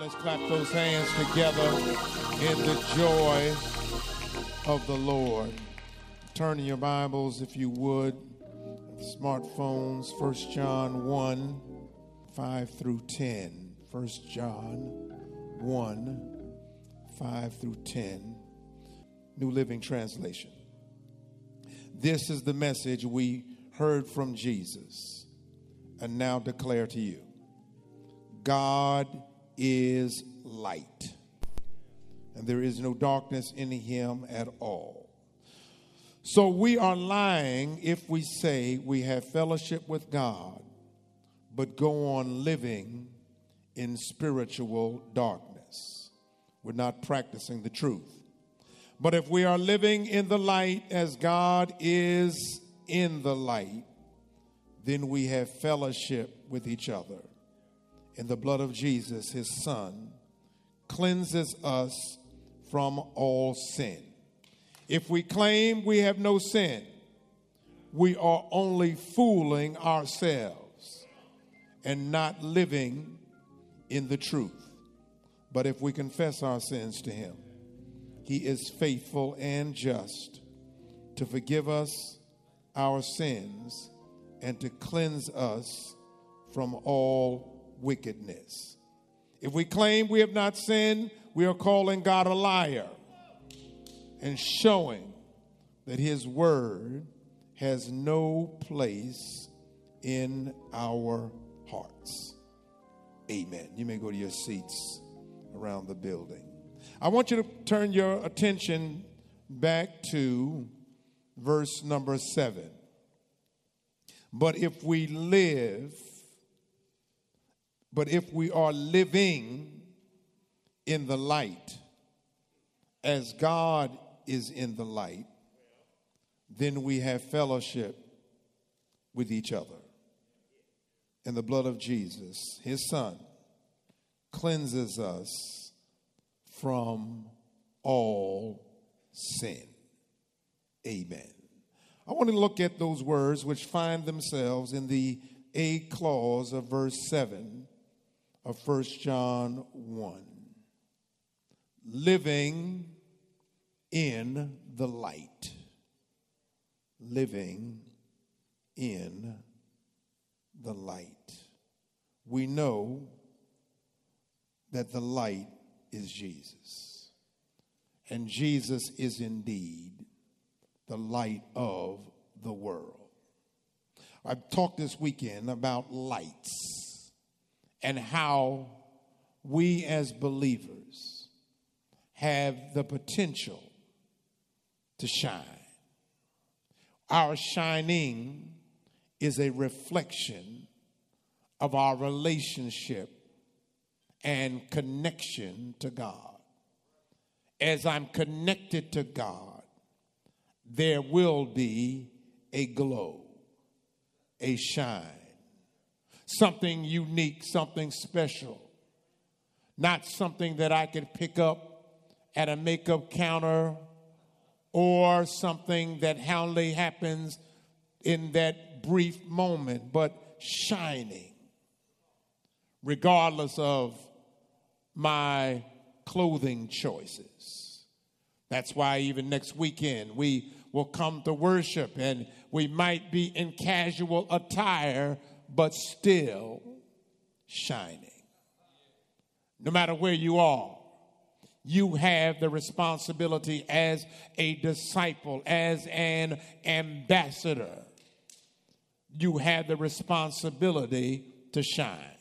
Let's clap those hands together in the joy of the Lord. Turn in your Bibles, if you would, smartphones, 1 John 1, 5 through 10. 1 John 1, 5 through 10. New Living Translation. This is the message we heard from Jesus and now declare to you. God is light, and there is no darkness in him at all. So we are lying if we say we have fellowship with God, but go on living in spiritual darkness. We're not practicing the truth. But if we are living in the light as God is in the light, then we have fellowship with each other. And the blood of Jesus, his son, cleanses us from all sin. If we claim we have no sin, we are only fooling ourselves and not living in the truth. But if we confess our sins to him, he is faithful and just to forgive us our sins and to cleanse us from all wickedness. If we claim we have not sinned, we are calling God a liar and showing that his word has no place in our hearts. Amen. You may go to your seats around the building. I want you to turn your attention back to verse number 7. But if we are living in the light as God is in the light, then we have fellowship with each other. And the blood of Jesus, his son, cleanses us from all sin. Amen. I want to look at those words which find themselves in the A clause of verse 7. Of 1 John 1, living in the light, living in the light. We know that the light is Jesus, and Jesus is indeed the light of the world. I've talked this weekend about lights, and how we as believers have the potential to shine. Our shining is a reflection of our relationship and connection to God. As I'm connected to God, there will be a glow, a shine. Something unique, something special. Not something that I could pick up at a makeup counter or something that only happens in that brief moment, but shining, regardless of my clothing choices. That's why even next weekend we will come to worship and we might be in casual attire but still shining. No matter where you are, you have the responsibility as a disciple, as an ambassador. You have the responsibility to shine.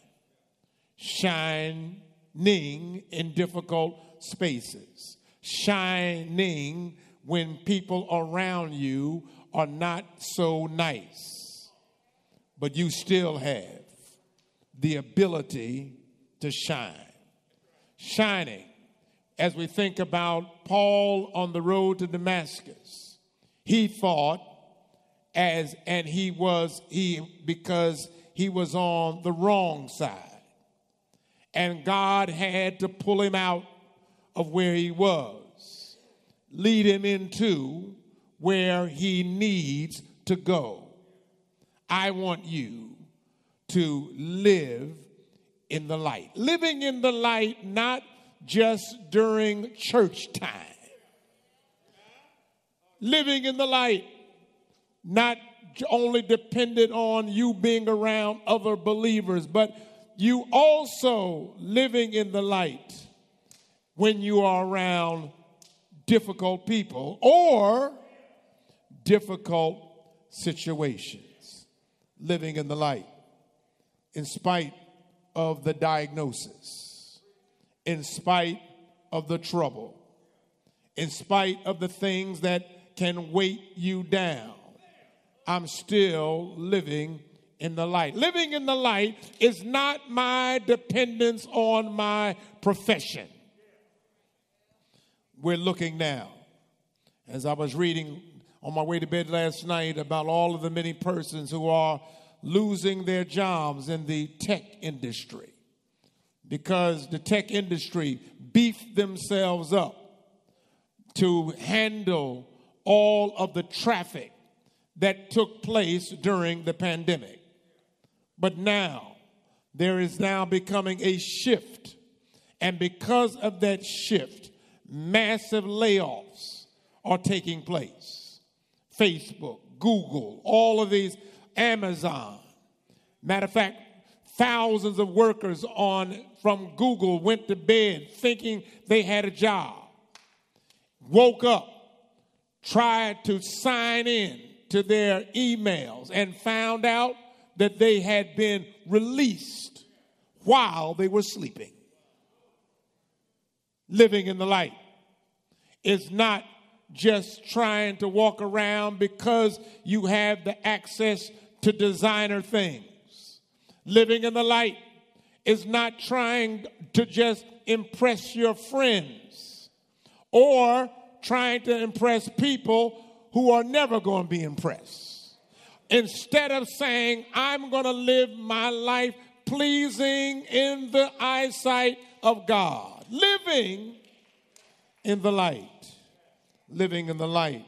Shining in difficult spaces, shining when people around you are not so nice. But you still have the ability to shine. Shining, as we think about Paul on the road to Damascus, he thought because he was on the wrong side. And God had to pull him out of where he was, lead him into where he needs to go. I want you to live in the light. Living in the light, not just during church time. Living in the light, not only dependent on you being around other believers, but you also living in the light when you are around difficult people or difficult situations. Living in the light in spite of the diagnosis, in spite of the trouble, in spite of the things that can weight you down. I'm still living in the light. Living in the light is not my dependence on my profession. We're looking now, as I was reading on my way to bed last night, about all of the many persons who are losing their jobs in the tech industry because the tech industry beefed themselves up to handle all of the traffic that took place during the pandemic. But now, there is now becoming a shift. And because of that shift, massive layoffs are taking place. Facebook, Google, all of these, Amazon. Matter of fact, thousands of workers from Google went to bed thinking they had a job. Woke up, tried to sign in to their emails, and found out that they had been released while they were sleeping. Living in the light is not just trying to walk around because you have the access to designer things. Living in the light is not trying to just impress your friends or trying to impress people who are never going to be impressed. Instead of saying, I'm going to live my life pleasing in the eyesight of God. Living in the light. Living in the light.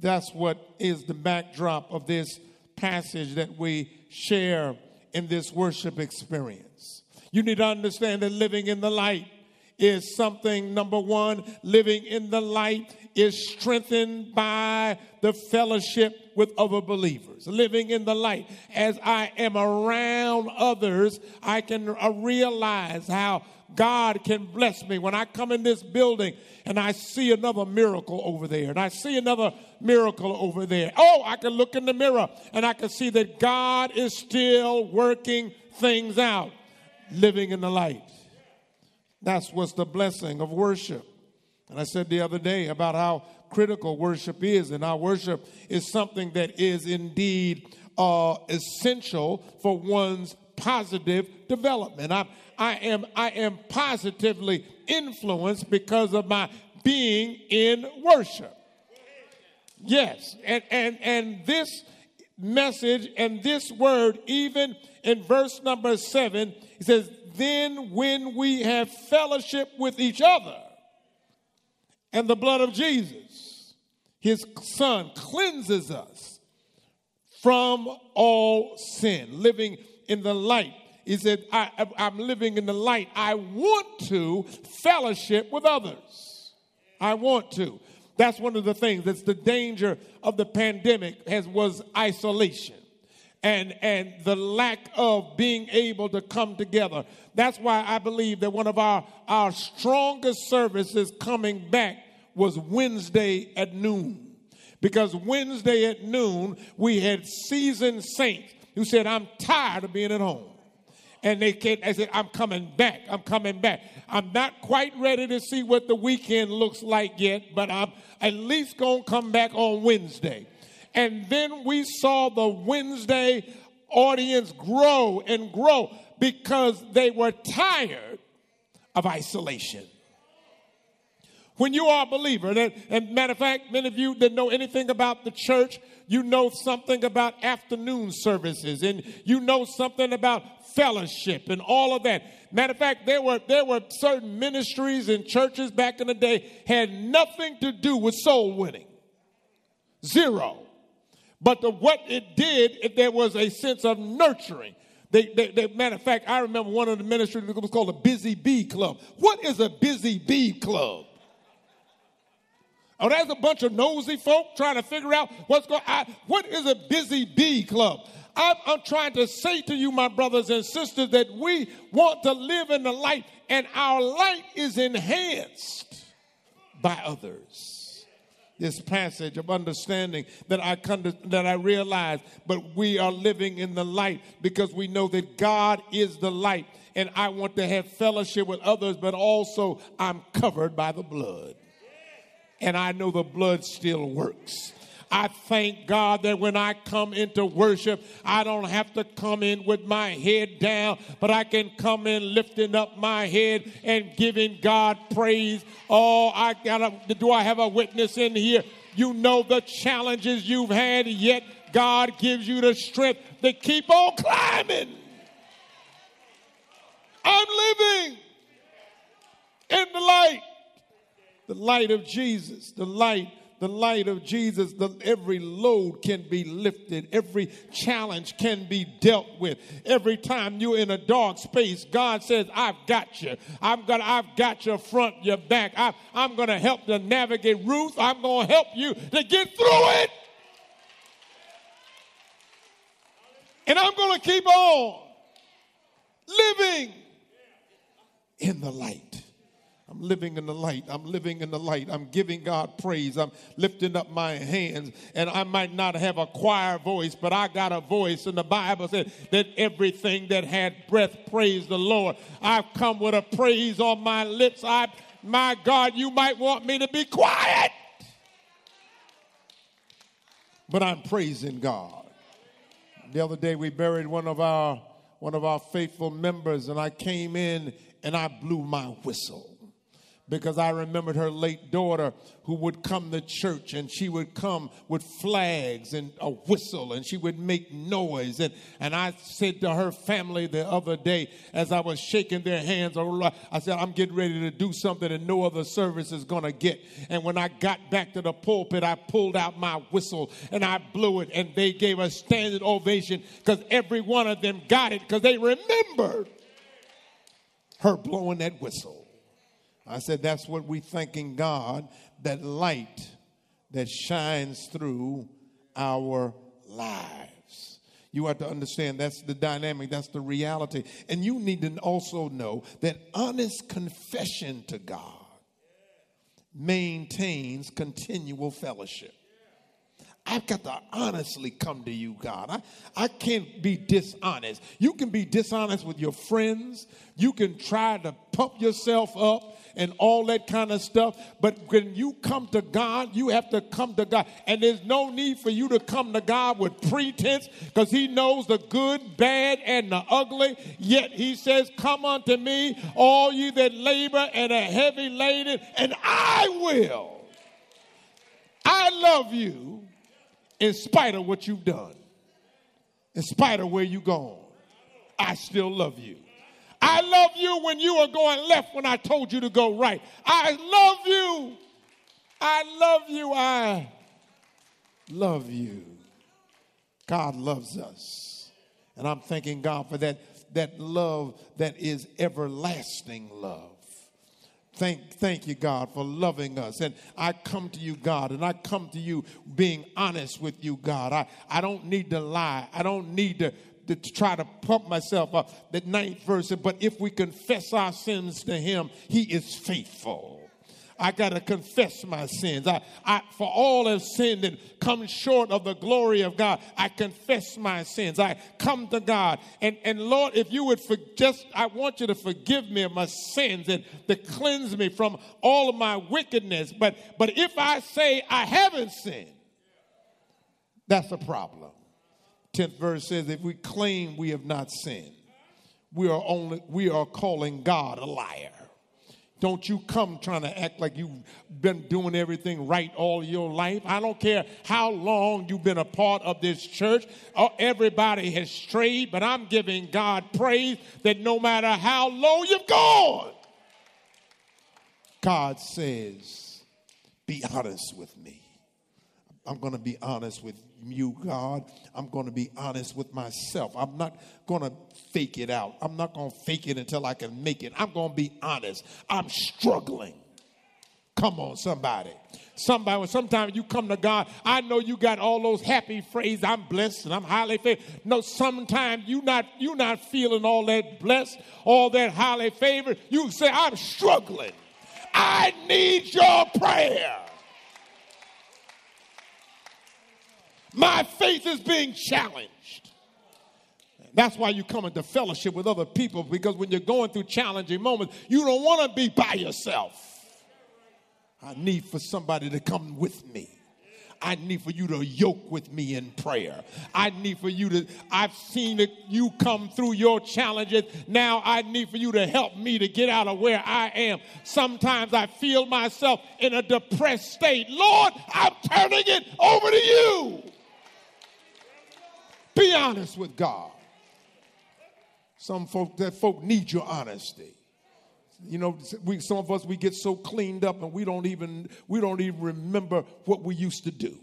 That's what is the backdrop of this passage that we share in this worship experience. You need to understand that living in the light is something, number one, living in the light is strengthened by the fellowship with other believers. Living in the light. As I am around others, I can realize how God can bless me. When I come in this building and I see another miracle over there, and I see another miracle over there. Oh, I can look in the mirror and I can see that God is still working things out. Living in the light. That's what's the blessing of worship. And I said the other day about how critical worship is, and how worship is something that is indeed essential for one's positive development. I am positively influenced because of my being in worship. Yes, and this message and this word, even in verse number 7, it says, then when we have fellowship with each other, and the blood of Jesus, his son, cleanses us from all sin. Living in the light. He said, I'm living in the light. I want to fellowship with others. I want to. That's one of the things. That's the danger of the pandemic was isolation. And the lack of being able to come together. That's why I believe that one of our strongest services coming back was Wednesday at noon. Because Wednesday at noon, we had seasoned saints who said, I'm tired of being at home. and they came. I said, I'm coming back. I'm coming back. I'm not quite ready to see what the weekend looks like yet, but I'm at least going to come back on Wednesday. And then we saw the Wednesday audience grow and grow because they were tired of isolation. When you are a believer, and matter of fact, many of you that know anything about the church, you know something about afternoon services, and you know something about fellowship and all of that. Matter of fact, there were certain ministries and churches back in the day had nothing to do with soul winning. Zero. But what it did, if there was a sense of nurturing. Matter of fact, I remember one of the ministries was called a Busy Bee Club. What is a Busy Bee Club? Oh, there's a bunch of nosy folk trying to figure out what's going on. What is a Busy Bee Club? I'm trying to say to you, my brothers and sisters, that we want to live in the light, and our light is enhanced by others. This passage of understanding that I realize, but we are living in the light because we know that God is the light, and I want to have fellowship with others, but also I'm covered by the blood, and I know the blood still works. I thank God that when I come into worship, I don't have to come in with my head down, but I can come in lifting up my head and giving God praise. Oh, do I have a witness in here? You know the challenges you've had, yet God gives you the strength to keep on climbing. I'm living in the light of Jesus, the light of Jesus, every load can be lifted. Every challenge can be dealt with. Every time you're in a dark space, God says, I've got you. I've got your front, your back. I'm going to help to navigate. Ruth, I'm going to help you to get through it. And I'm going to keep on living in the light. I'm living in the light. I'm living in the light. I'm giving God praise. I'm lifting up my hands. And I might not have a choir voice, but I got a voice. And the Bible said that everything that had breath praised the Lord. I've come with a praise on my lips. My God, you might want me to be quiet, but I'm praising God. The other day we buried one of our faithful members, and I came in and I blew my whistle, because I remembered her late daughter who would come to church, and she would come with flags and a whistle, and she would make noise. And I said to her family the other day, as I was shaking their hands, I said, I'm getting ready to do something that no other service is going to get. And when I got back to the pulpit, I pulled out my whistle and I blew it, and they gave a standing ovation because every one of them got it, because they remembered her blowing that whistle. I said, that's what we're thanking God, that light that shines through our lives. You have to understand that's the dynamic, that's the reality. And you need to also know that honest confession to God maintains continual fellowship. I've got to honestly come to you, God. I can't be dishonest. You can be dishonest with your friends. You can try to pump yourself up and all that kind of stuff. But when you come to God, you have to come to God. And there's no need for you to come to God with pretense, because he knows the good, bad, and the ugly. Yet he says, come unto me, all ye that labor and are heavy laden, and I will. I love you. In spite of what you've done, in spite of where you've gone, I still love you. I love you when you were going left when I told you to go right. I love you. I love you. I love you. God loves us. And I'm thanking God for that love that is everlasting love. Thank you, God, for loving us. And I come to you, God, and I come to you being honest with you, God. I don't need to lie. I don't need to try to pump myself up. The 9th verse, but if we confess our sins to him, he is faithful. I got to confess my sins. For all have sinned and come short of the glory of God. I confess my sins. I come to God. And Lord, if you would I want you to forgive me of my sins and to cleanse me from all of my wickedness. But if I say I haven't sinned, that's a problem. 10th verse says, if we claim we have not sinned, we are calling God a liar. Don't you come trying to act like you've been doing everything right all your life. I don't care how long you've been a part of this church. Everybody has strayed, but I'm giving God praise that no matter how low you've gone, God says, be honest with me. I'm going to be honest with you, God. I'm going to be honest with myself. I'm not going to fake it out. I'm not going to fake it until I can make it. I'm going to be honest. I'm struggling. Come on, somebody. Sometimes you come to God. I know you got all those happy phrases. I'm blessed and I'm highly favored. No, sometimes you're not feeling all that blessed, all that highly favored. You say, I'm struggling. I need your prayer. My faith is being challenged. That's why you come into fellowship with other people, because when you're going through challenging moments, you don't want to be by yourself. I need for somebody to come with me. I need for you to yoke with me in prayer. I need for you to, I've seen that you come through your challenges. Now I need for you to help me to get out of where I am. Sometimes I feel myself in a depressed state. Lord, I'm turning it over to you. Be honest with God. Some folk need your honesty. You know, some of us, we get so cleaned up and we don't even remember what we used to do.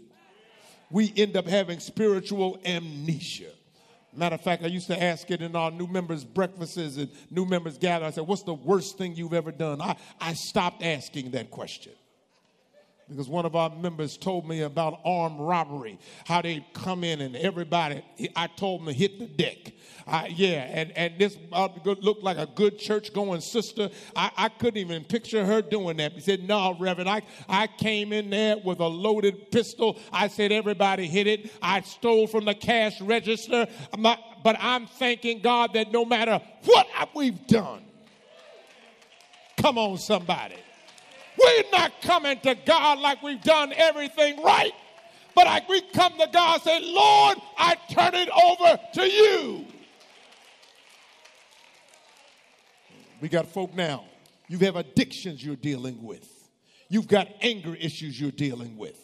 We end up having spiritual amnesia. Matter of fact, I used to ask it in our new members' breakfasts and new members' gather. I said, what's the worst thing you've ever done? I stopped asking that question, because one of our members told me about armed robbery, how they come in and everybody, I told them to hit the deck. And this looked like a good church-going sister. I couldn't even picture her doing that. He said, no, Reverend, I came in there with a loaded pistol. I said, everybody hit it. I stole from the cash register. But I'm thanking God that no matter what we've done, come on, somebody. We're not coming to God like we've done everything right, but like we come to God and say, Lord, I turn it over to you. We got folk now. You have addictions you're dealing with. You've got anger issues you're dealing with.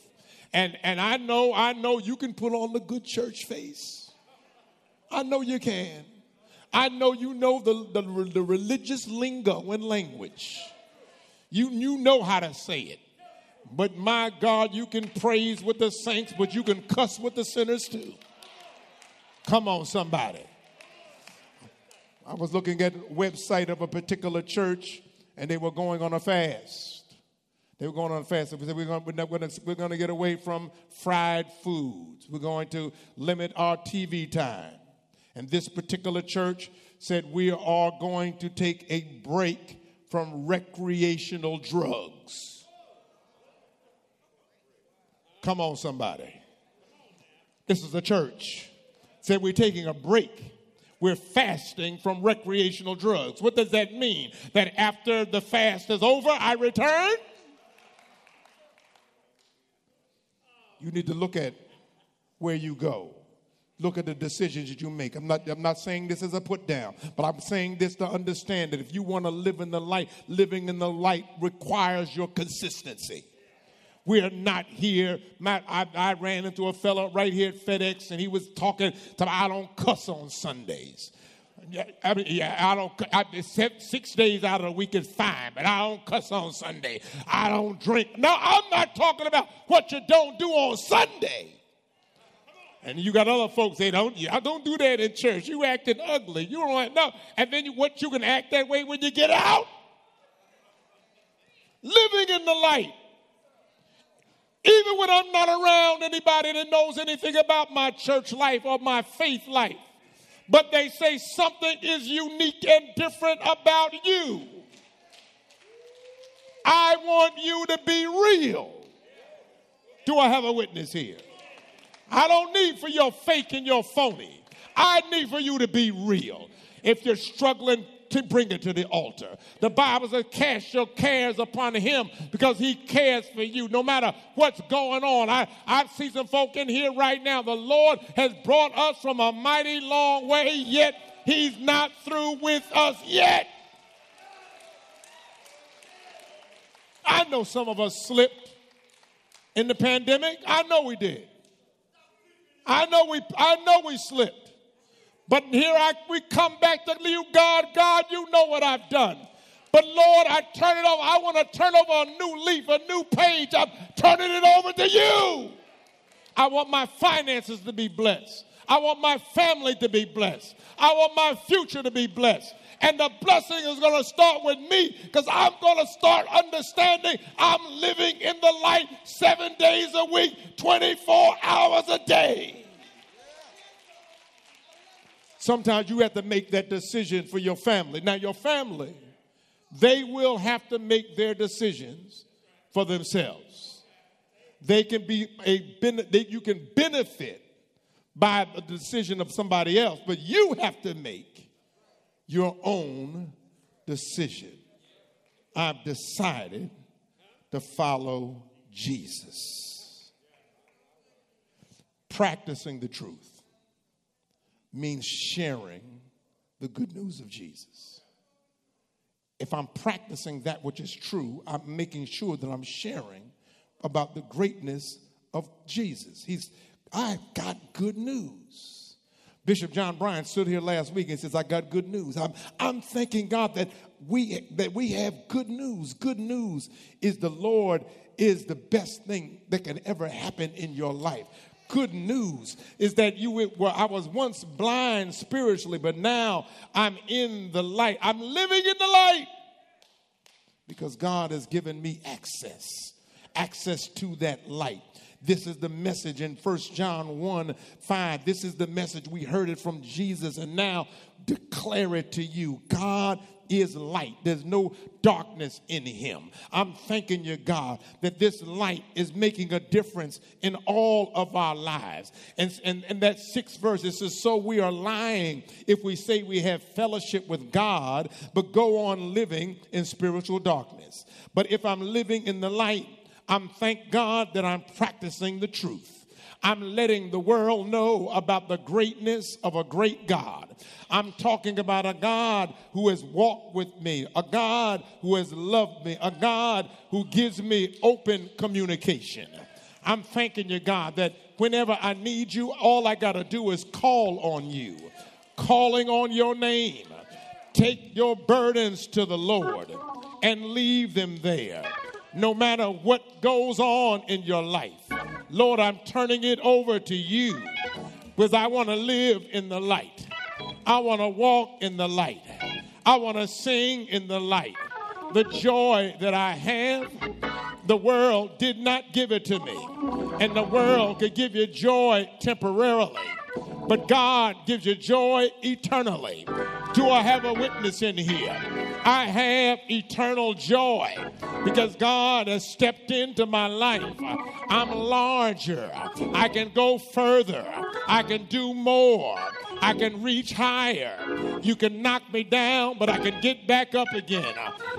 And I know you can put on the good church face. I know you can. I know you know the religious lingo and language. You know how to say it. But my God, you can praise with the saints, but you can cuss with the sinners too. Come on, somebody. I was looking at a website of a particular church, and they were going on a fast. They were going on a fast. They said, we're going to get away from fried foods. We're going to limit our TV time. And this particular church said, we are going to take a break from recreational drugs. Come on, somebody. This is a church. Said we're taking a break. We're fasting from recreational drugs. What does that mean? That after the fast is over, I return? You need to look at where you go. Look at the decisions that you make. I'm not saying this as a put down, but I'm saying this to understand that if you want to live in the light, living in the light requires your consistency. We're not here. I ran into a fellow right here at FedEx, and he was talking to me, I don't cuss on Sundays. I don't. 6 days out of the week is fine, but I don't cuss on Sunday. I don't drink. No, I'm not talking about what you don't do on Sunday. And you got other folks, I don't do that in church. You acting ugly. You don't act no. And then you can act that way when you get out? Living in the light. Even when I'm not around anybody that knows anything about my church life or my faith life. But they say something is unique and different about you. I want want you to be real. Do I have a witness here? I don't need for your fake and your phony. I need for you to be real. If you're struggling, to bring it to the altar. The Bible says, cast your cares upon him because he cares for you. No matter what's going on. I see some folk in here right now. The Lord has brought us from a mighty long way, yet he's not through with us yet. I know some of us slipped in the pandemic. I know we did. I know we slipped. But here we come back to you, God, you know what I've done. But Lord, I turn it over. I want to turn over a new leaf, a new page. I'm turning it over to you. I want my finances to be blessed. I want my family to be blessed. I want my future to be blessed. And the blessing is going to start with me because I'm going to start understanding I'm living in the light 7 days a week, 24 hours a day. Sometimes you have to make that decision for your family. Now, your family, they will have to make their decisions for themselves. They can be you can benefit by the decision of somebody else, but you have to make your own decision. I've decided to follow Jesus. Practicing the truth means sharing the good news of Jesus. If I'm practicing that which is true, I'm making sure that I'm sharing about the greatness of Jesus. I've got good news. Bishop John Bryan stood here last week and says, I got good news. I'm thanking God that we have good news. Good news is the Lord is the best thing that can ever happen in your life. Good news is that I was once blind spiritually, but now I'm in the light. I'm living in the light because God has given me access to that light. This is the message in 1 John 1:5. This is the message. We heard it from Jesus and now declare it to you. God is light. There's no darkness in him. I'm thanking you, God, that this light is making a difference in all of our lives. And that sixth verse, it says, so we are lying if we say we have fellowship with God, but go on living in spiritual darkness. But if I'm living in the light, I'm thank God that I'm practicing the truth. I'm letting the world know about the greatness of a great God. I'm talking about a God who has walked with me, a God who has loved me, a God who gives me open communication. I'm thanking you, God, that whenever I need you, all I got to do is call on you, calling on your name. Take your burdens to the Lord and leave them there. No matter what goes on in your life, Lord, I'm turning it over to you because I want to live in the light. I want to walk in the light. I want to sing in the light. The joy that I have, the world did not give it to me. And the world could give you joy temporarily, but God gives you joy eternally. Do I have a witness in here? I have eternal joy because God has stepped into my life. I'm larger. I can go further. I can do more. I can reach higher. You can knock me down, but I can get back up again.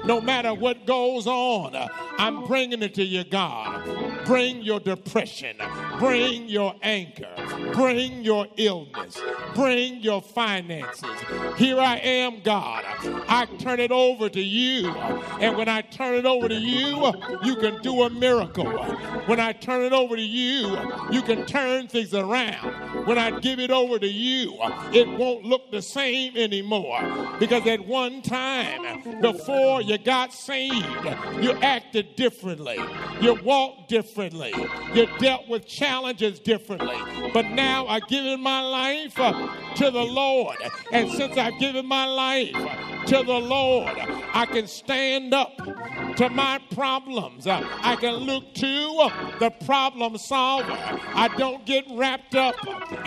No matter what goes on, I'm bringing it to you, God. Bring your depression. Bring your anger. Bring your illness. Bring your finances. Here I am, God. I turn it over to you. And when I turn it over to you, you can do a miracle. When I turn it over to you, you can turn things around. When I give it over to you, it won't look the same anymore. Because at one time, before you got saved, you acted differently. You walked differently. You dealt with challenges differently. But now I've given my life to the Lord. And since I've given my life to the Lord, I can stand up to my problems. I can look to the problem solver. I don't get wrapped up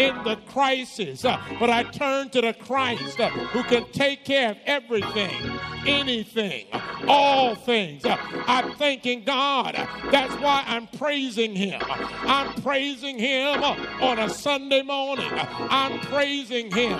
in the crisis, but I turn to the Christ who can take care of everything. anything, all things. I'm thanking God. That's why I'm praising him. I'm praising him on a Sunday morning. I'm praising him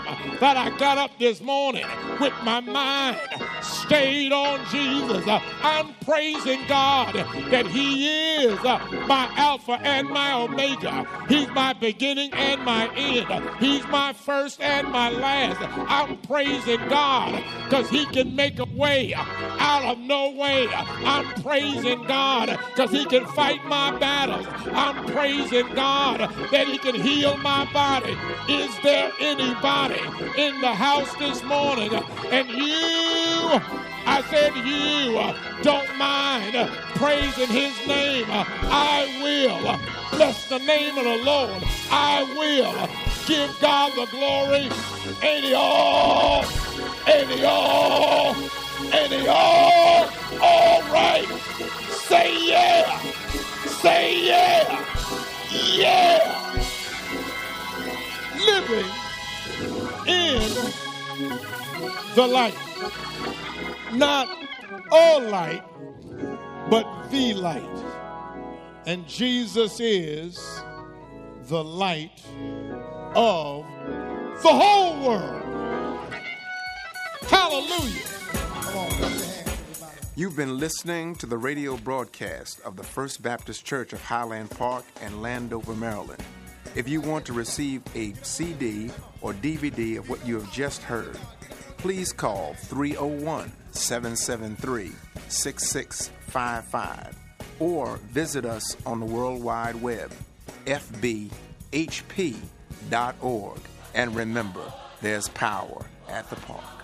that I got up this morning with my mind stayed on Jesus. I'm praising God that he is my Alpha and my Omega. He's my beginning and my end. He's my first and my last. I'm praising God because he can make a way out of no way. I'm praising God because he can fight my battles. I'm praising God that he can heal my body. Is there anybody in the house this morning? And you, I said you, don't mind praising his name. I will bless the name of the Lord. I will give God the glory. Any all. All right. Say yeah. Say yeah. Yeah. Living in the light. Not all light, but the light. And Jesus is the light of the whole world. Hallelujah. Come on, put your hands, everybody. You've been listening to the radio broadcast of the First Baptist Church of Highland Park and Landover, Maryland. If you want to receive a CD or DVD of what you have just heard, please call 301-773-6655 or visit us on the World Wide Web, fbhp.org. And remember, there's power at the park.